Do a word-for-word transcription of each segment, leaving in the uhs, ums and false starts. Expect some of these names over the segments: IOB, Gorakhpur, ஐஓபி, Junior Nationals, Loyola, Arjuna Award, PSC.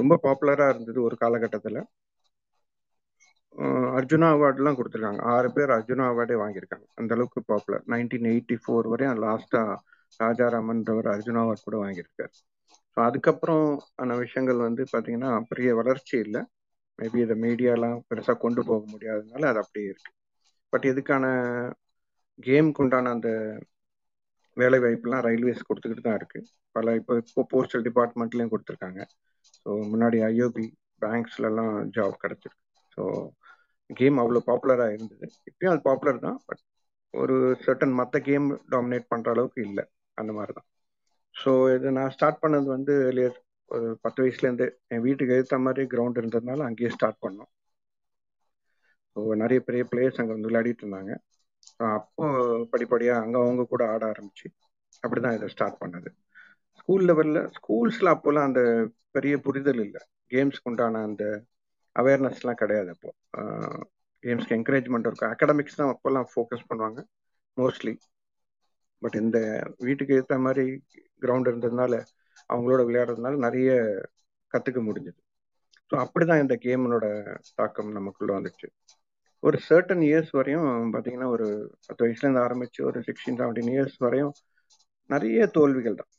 ரொம்ப பாப்புலராக இருந்தது ஒரு காலகட்டத்தில். அர்ஜுனா அவார்டுலாம் கொடுத்துருக்காங்க, ஆறு பேர் அர்ஜுனா அவார்டே வாங்கியிருக்காங்க, அந்தளவுக்கு பாப்புலர். நைன்டீன் எயிட்டி ஃபோர் வரையும் லாஸ்ட்டாக ராஜாராமன்றவர் அர்ஜுனா அவார்டு கூட வாங்கியிருக்காரு. ஸோ அதுக்கப்புறம் ஆன விஷயங்கள் வந்து பார்த்திங்கன்னா பெரிய வளர்ச்சி இல்லை, மேபி இதை மீடியாலாம் பெருசாக கொண்டு போக முடியாததுனால அது அப்படியே இருக்குது. பட் இதுக்கான கேமுக்கு உண்டான அந்த வேலை வாய்ப்புலாம் ரயில்வேஸ் கொடுத்துக்கிட்டு தான் இருக்குது. பல இப்போ இப்போ போஸ்டல் டிபார்ட்மெண்ட்லேயும் கொடுத்துருக்காங்க. ஸோ முன்னாடி ஐஓபி பேங்க்ஸ்லலாம் ஜாப் கிடச்சிருக்கு. ஸோ கேம் அவ்வளோ பாப்புலராக இருந்தது, இப்பயும் அது பாப்புலர் தான், பட் ஒரு சர்டன் மற்ற கேம் டாமினேட் பண்ணுற அளவுக்கு இல்லை, அந்த மாதிரி தான். ஸோ இது நான் ஸ்டார்ட் பண்ணது வந்து லேட் ஒரு பத்து வயசுலேருந்து என் வீட்டுக்கு ஏற்ற மாதிரி கிரவுண்ட் இருந்ததுனால அங்கேயே ஸ்டார்ட் பண்ணோம். ஸோ நிறைய பெரிய பிளேயர்ஸ் அங்கே வந்து விளையாடிட்டு இருந்தாங்க. அப்போ படிப்படியாக அங்கே அவங்க கூட ஆட ஆரம்பிச்சு அப்படி தான் இதை ஸ்டார்ட் பண்ணது. ஸ்கூல் லெவலில் ஸ்கூல்ஸில் அப்போல்லாம் அந்த பெரிய புரிதல் இல்லை, கேம்ஸ்க்கு உண்டான அந்த அவேர்னஸ்லாம் கிடையாது. அப்போ கேம்ஸ்க்கு என்கரேஜ்மெண்ட் இருக்கும், அகாடமிக்ஸ் தான் அப்போல்லாம் ஃபோக்கஸ் பண்ணுவாங்க மோஸ்ட்லி. பட் இந்த வீட்டுக்கு ஏற்ற மாதிரி கிரவுண்ட் இருந்ததுனால அவங்களோட விளையாடுறதுனால நிறைய கற்றுக்க முடிஞ்சது. ஸோ அப்படி தான் இந்த கேமனோட தாக்கம் நமக்குள்ளே வந்துச்சு. ஒரு சர்டன் இயர்ஸ் வரையும் பார்த்தீங்கன்னா ஒரு பத்து வயசுலேருந்து ஆரம்பித்து ஒரு சிக்ஸ்டீன் செவன்டீன் இயர்ஸ் வரையும் நிறைய தோல்விகள் தான்.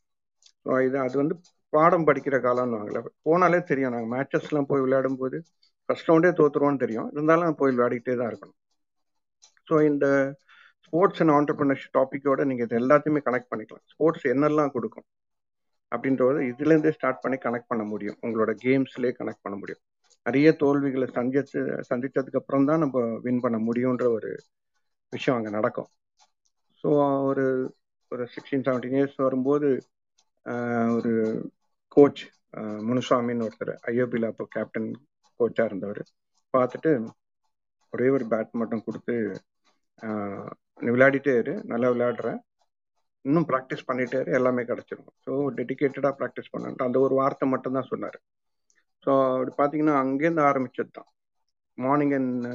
ஸோ இது அது வந்து பாடம் படிக்கிற காலம்னு வாங்கல, போனாலே தெரியும். நாங்கள் மேட்சஸ்லாம் போய் விளையாடும்போது ஃபர்ஸ்ட் ரவுண்டே தோற்றுருவோன்னு தெரியும், இருந்தாலும் போய் விளையாடிக்கிட்டே தான் இருக்கணும். ஸோ இந்த ஸ்போர்ட்ஸ் அண்ட் ஆண்டர்பிரினர்ஷிப் டாப்பிக்கோடு நீங்கள் இது எல்லாத்தையுமே கனெக்ட் பண்ணிக்கலாம். ஸ்போர்ட்ஸ் என்னெல்லாம் கொடுக்கும் அப்படின்றது இதுலேருந்தே ஸ்டார்ட் பண்ணி கனெக்ட் பண்ண முடியும், உங்களோட கேம்ஸ்லேயே கனெக்ட் பண்ண முடியும். நிறைய தோல்விகளை சந்திச்சு சந்தித்ததுக்கு அப்புறம் தான் நம்ம வின் பண்ண முடியுன்ற ஒரு விஷயம் அங்கே நடக்கும். ஸோ ஒரு ஒரு சிக்ஸ்டீன் செவன்டீன் இயர்ஸ் வரும்போது ஒரு கோச் முனுசாமின்னு ஒருத்தர் ஐஓபியில் அப்போ கேப்டன் கோச்சாக இருந்தவர் பார்த்துட்டு ஒரே ஒரு பேட் மட்டும் கொடுத்து, நீ விளையாடிட்டே இரு, நல்லா விளையாடுற, இன்னும் ப்ராக்டிஸ் பண்ணிகிட்டே இரு, எல்லாமே கிடச்சிடும். ஸோ டெடிக்கேட்டடாக ப்ராக்டிஸ் பண்ணன்ட்டு அந்த ஒரு வார்த்தை மட்டும்தான் சொன்னார். ஸோ அப்படி பார்த்தீங்கன்னா அங்கேருந்து ஆரம்பிச்சது தான். மார்னிங் அண்ட்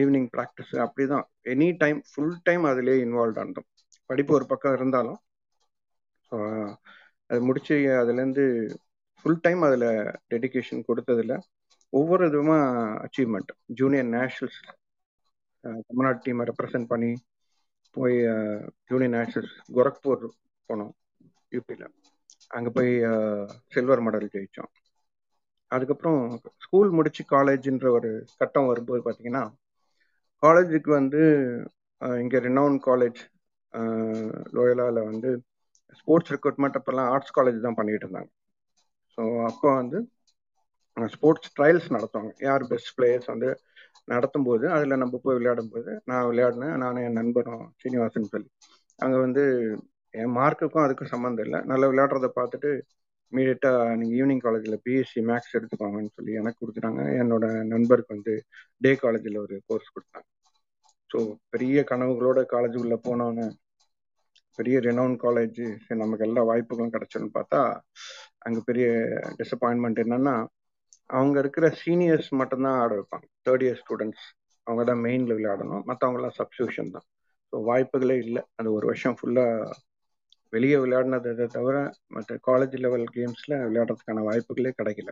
ஈவினிங் ப்ராக்டிஸ் அப்படி தான், எனி டைம் ஃபுல் டைம் அதிலே இன்வால்வ் ஆனதும். படிப்பு ஒரு பக்கம் இருந்தாலும் ஸோ அது முடித்து அதுலேருந்து ஃபுல் டைம் அதில் டெடிக்கேஷன் கொடுத்ததில் ஒவ்வொரு விதமாக அச்சீவ்மெண்ட். ஜூனியர் நேஷனல்ஸ் தமிழ்நாடு டீமை ரெப்ரசன்ட் பண்ணி போய் ஜூனியர் நேஷனல்ஸ் கோரக்பூர் போனோம் யூபியில், அங்கே போய் சில்வர் மெடல் ஜெயித்தோம். அதுக்கப்புறம் ஸ்கூல் முடித்து காலேஜுன்ற ஒரு கட்டம் வரும்போது பார்த்திங்கன்னா காலேஜுக்கு வந்து இங்கே ரெனவுன் காலேஜ் லோயலாவில் வந்து ஸ்போர்ட்ஸ் ரெக்ரூட்மெண்ட் அப்போல்லாம் ஆர்ட்ஸ் காலேஜ் தான் பண்ணிகிட்டு இருந்தாங்க. ஸோ அப்போ வந்து ஸ்போர்ட்ஸ் ட்ரையல்ஸ் நடத்துவாங்க, யார் பெஸ்ட் பிளேயர்ஸ் வந்து நடத்தும்போது அதில் நம்ம போய் விளையாடும்போது நான் விளையாடினேன். நான் என் நண்பரும் ஸ்ரீனிவாசன் சொல்லி அங்கே வந்து என் மார்க்குக்கும் அதுக்கும் சம்மந்தம் இல்லை, நல்லா விளையாடுறத பார்த்துட்டு இமீடியட்டாக நீங்கள் ஈவினிங் காலேஜில் பிஎஸ்சி மேக்ஸ் எடுத்துக்கோங்கன்னு சொல்லி எனக்கு கொடுத்துட்டாங்க. என்னோட நண்பருக்கு வந்து டே காலேஜில் ஒரு கோர்ஸ் கொடுத்தாங்க. ஸோ பெரிய கனவுகளோட காலேஜ் உள்ளே போனோன்னு பெரிய ரெனவுன் காலேஜ், சரி நமக்கு எல்லா வாய்ப்புகளும் கிடச்சோன்னு பார்த்தா அங்கே பெரிய டிசப்பாயின்மெண்ட் என்னென்னா அவங்க இருக்கிற சீனியர்ஸ் மட்டும்தான் ஆட வைப்பாங்க. தேர்ட் இயர் ஸ்டூடெண்ட்ஸ் அவங்க தான் மெயினில் விளையாடணும், மற்றவங்களாம் சப்ஸ்டியூஷன் தான். ஸோ வாய்ப்புகளே இல்லை, அது ஒரு வருஷம் ஃபுல்லாக வெளியே விளையாடினதை தவிர மற்ற காலேஜ் லெவல் கேம்ஸில் விளையாடுறதுக்கான வாய்ப்புகளே கிடைக்கல.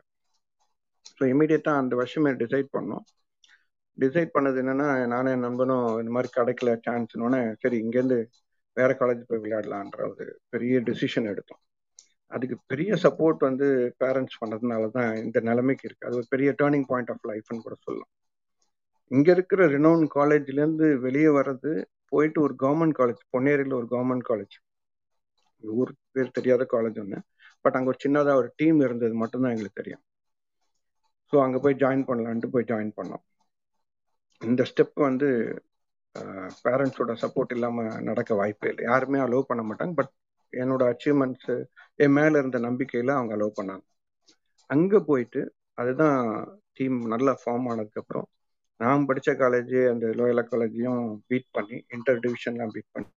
ஸோ இமீடியட்டாக அந்த வருஷமே டிசைட் பண்ணோம். டிசைட் பண்ணது என்னென்னா நானும் என் நண்பனும் இந்த மாதிரி கிடைக்கல சான்ஸ்னோடனே சரி இங்கேருந்து வேறு காலேஜ் போய் விளையாடலான்ற ஒரு பெரிய டிசிஷன் எடுத்தோம். அதுக்கு பெரிய சப்போர்ட் வந்து பேரண்ட்ஸ் பண்ணதுனால தான் இந்த நிலைமைக்கு இருக்குது. அது ஒரு பெரிய டேர்னிங் பாயிண்ட் ஆஃப் லைஃப்னு கூட சொல்லலாம். இங்கே இருக்கிற ரினவுன் காலேஜ்லேருந்து வெளியே வர்றது, போயிட்டு ஒரு கவர்மெண்ட் காலேஜ், பொன்னேரியில் ஒரு கவர்மெண்ட் காலேஜ், ஊர் பேர் தெரியாத காலேஜ் ஒன்று, பட் அங்கே ஒரு சின்னதாக ஒரு டீம் இருந்தது மட்டும்தான் எங்களுக்கு தெரியும். ஸோ அங்கே போய் ஜாயின் பண்ணலான்ட்டு போய் ஜாயின் பண்ணோம். இந்த ஸ்டெப் வந்து பேரண்ட்ஸோட சப்போர்ட் இல்லாமல் நடக்க வாய்ப்பே இல்லை, யாருமே அலோவ் பண்ண மாட்டாங்க. பட் என்னோட அச்சீவ்மெண்ட்ஸு என் மேலே இருந்த நம்பிக்கையில் அவங்க அலோவ் பண்ணாங்க. அங்கே போயிட்டு அதுதான் டீம் நல்லா ஃபார்ம் ஆனதுக்கப்புறம் நான் படித்த காலேஜ் அந்த லோயலா காலேஜையும் பீட் பண்ணி இன்டர் டிவிஷன்லாம் பீட் பண்ணி